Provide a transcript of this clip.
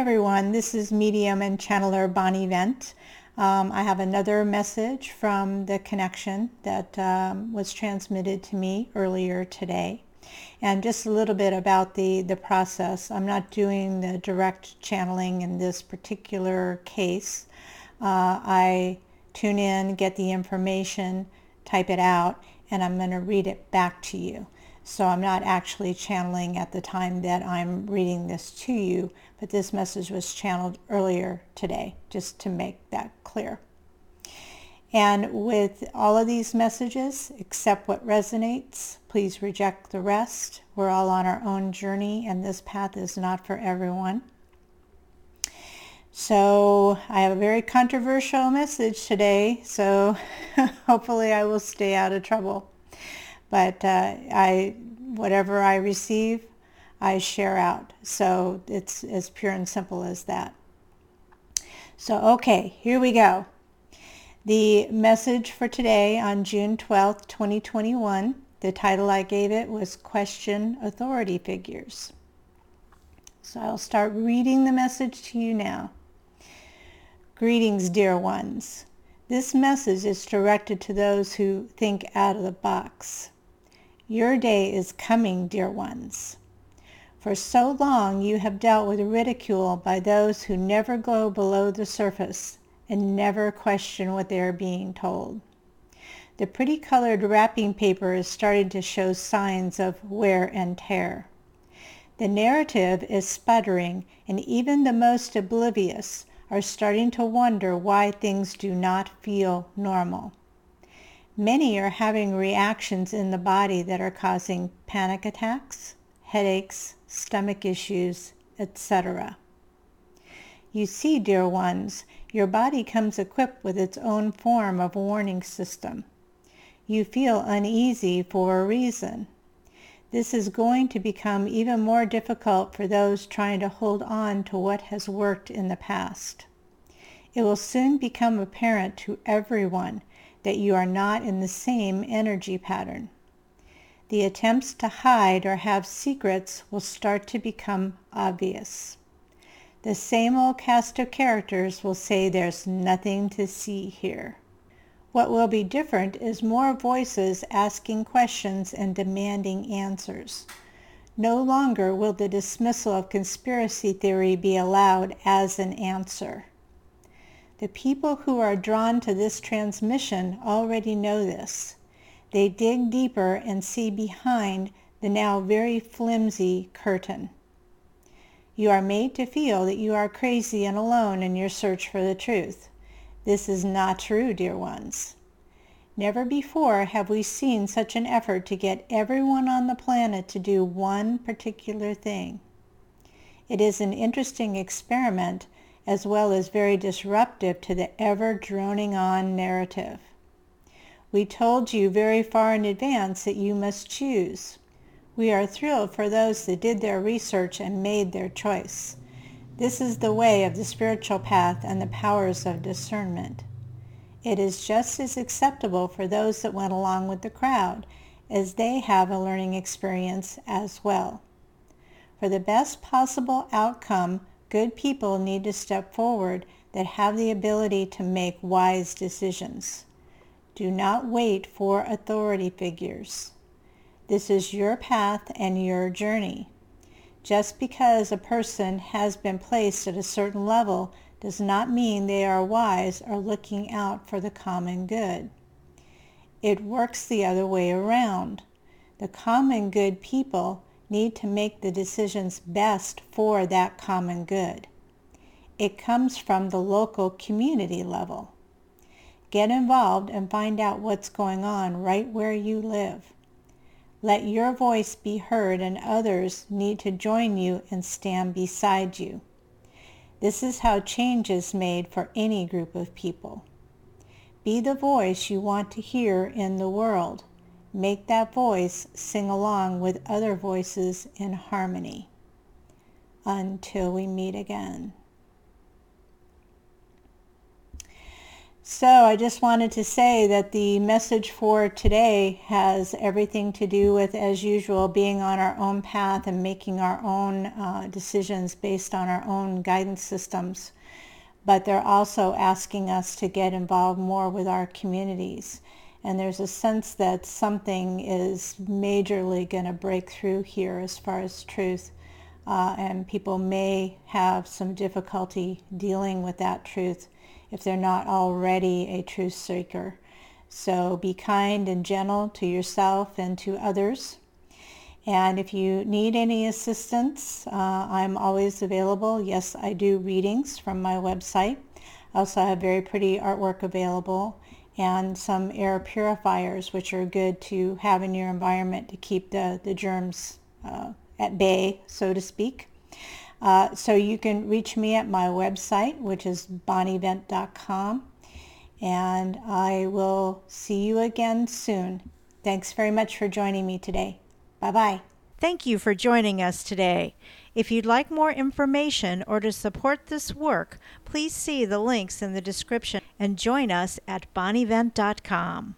everyone, this is medium and channeler Bonnie Vent. I have another message from the connection that was transmitted to me earlier today. And just a little bit about the process. I'm not doing the direct channeling in this particular case. I tune in, get the information, type it out, and I'm going to read it back to you. So I'm not actually channeling at the time that I'm reading this to you, but this message was channeled earlier today, just to make that clear. And with all of these messages, accept what resonates. Please reject the rest. We're all on our own journey, and this path is not for everyone. So I have a very controversial message today, so hopefully I will stay out of trouble. But whatever I receive, I share out. So it's as pure and simple as that. So, okay, here we go. The message for today on June 12th, 2021, the title I gave it was Question Authority Figures. So I'll start reading the message to you now. Greetings, dear ones. This message is directed to those who think out of the box. Your day is coming, dear ones. For so long you have dealt with ridicule by those who never go below the surface and never question what they are being told. The pretty colored wrapping paper is starting to show signs of wear and tear. The narrative is sputtering, and even the most oblivious are starting to wonder why things do not feel normal. Many are having reactions in the body that are causing panic attacks, headaches, stomach issues, etc. You see, dear ones, your body comes equipped with its own form of warning system. You feel uneasy for a reason. This is going to become even more difficult for those trying to hold on to what has worked in the past. It will soon become apparent to everyone that you are not in the same energy pattern. The attempts to hide or have secrets will start to become obvious. The same old cast of characters will say there's nothing to see here. What will be different is more voices asking questions and demanding answers. No longer will the dismissal of conspiracy theory be allowed as an answer. The people who are drawn to this transmission already know this. They dig deeper and see behind the now very flimsy curtain. You are made to feel that you are crazy and alone in your search for the truth. This is not true, dear ones. Never before have we seen such an effort to get everyone on the planet to do one particular thing. It is an interesting experiment as well as very disruptive to the ever droning on narrative. We told you very far in advance that you must choose. We are thrilled for those that did their research and made their choice. This is the way of the spiritual path and the powers of discernment. It is just as acceptable for those that went along with the crowd, as they have a learning experience as well. For the best possible outcome, good people need to step forward that have the ability to make wise decisions. Do not wait for authority figures. This is your path and your journey. Just because a person has been placed at a certain level does not mean they are wise or looking out for the common good. It works the other way around. The common good people need to make the decisions best for that common good. It comes from the local community level. Get involved and find out what's going on right where you live. Let your voice be heard, and others need to join you and stand beside you. This is how change is made for any group of people. Be the voice you want to hear in the world. Make that voice sing along with other voices in harmony. Until we meet again. So I just wanted to say that the message for today has everything to do with, as usual, being on our own path and making our own decisions based on our own guidance systems. But they're also asking us to get involved more with our communities. And there's a sense that something is majorly going to break through here as far as truth. And people may have some difficulty dealing with that truth if they're not already a truth seeker. So be kind and gentle to yourself and to others. And if you need any assistance, I'm always available. Yes, I do readings from my website. I also have very pretty artwork available and some air purifiers, which are good to have in your environment to keep the germs at bay, so to speak. So you can reach me at my website, which is BonnieVent.com. And I will see you again soon. Thanks very much for joining me today. Bye-bye. Thank you for joining us today. If you'd like more information or to support this work, please see the links in the description and join us at BonnieVent.com.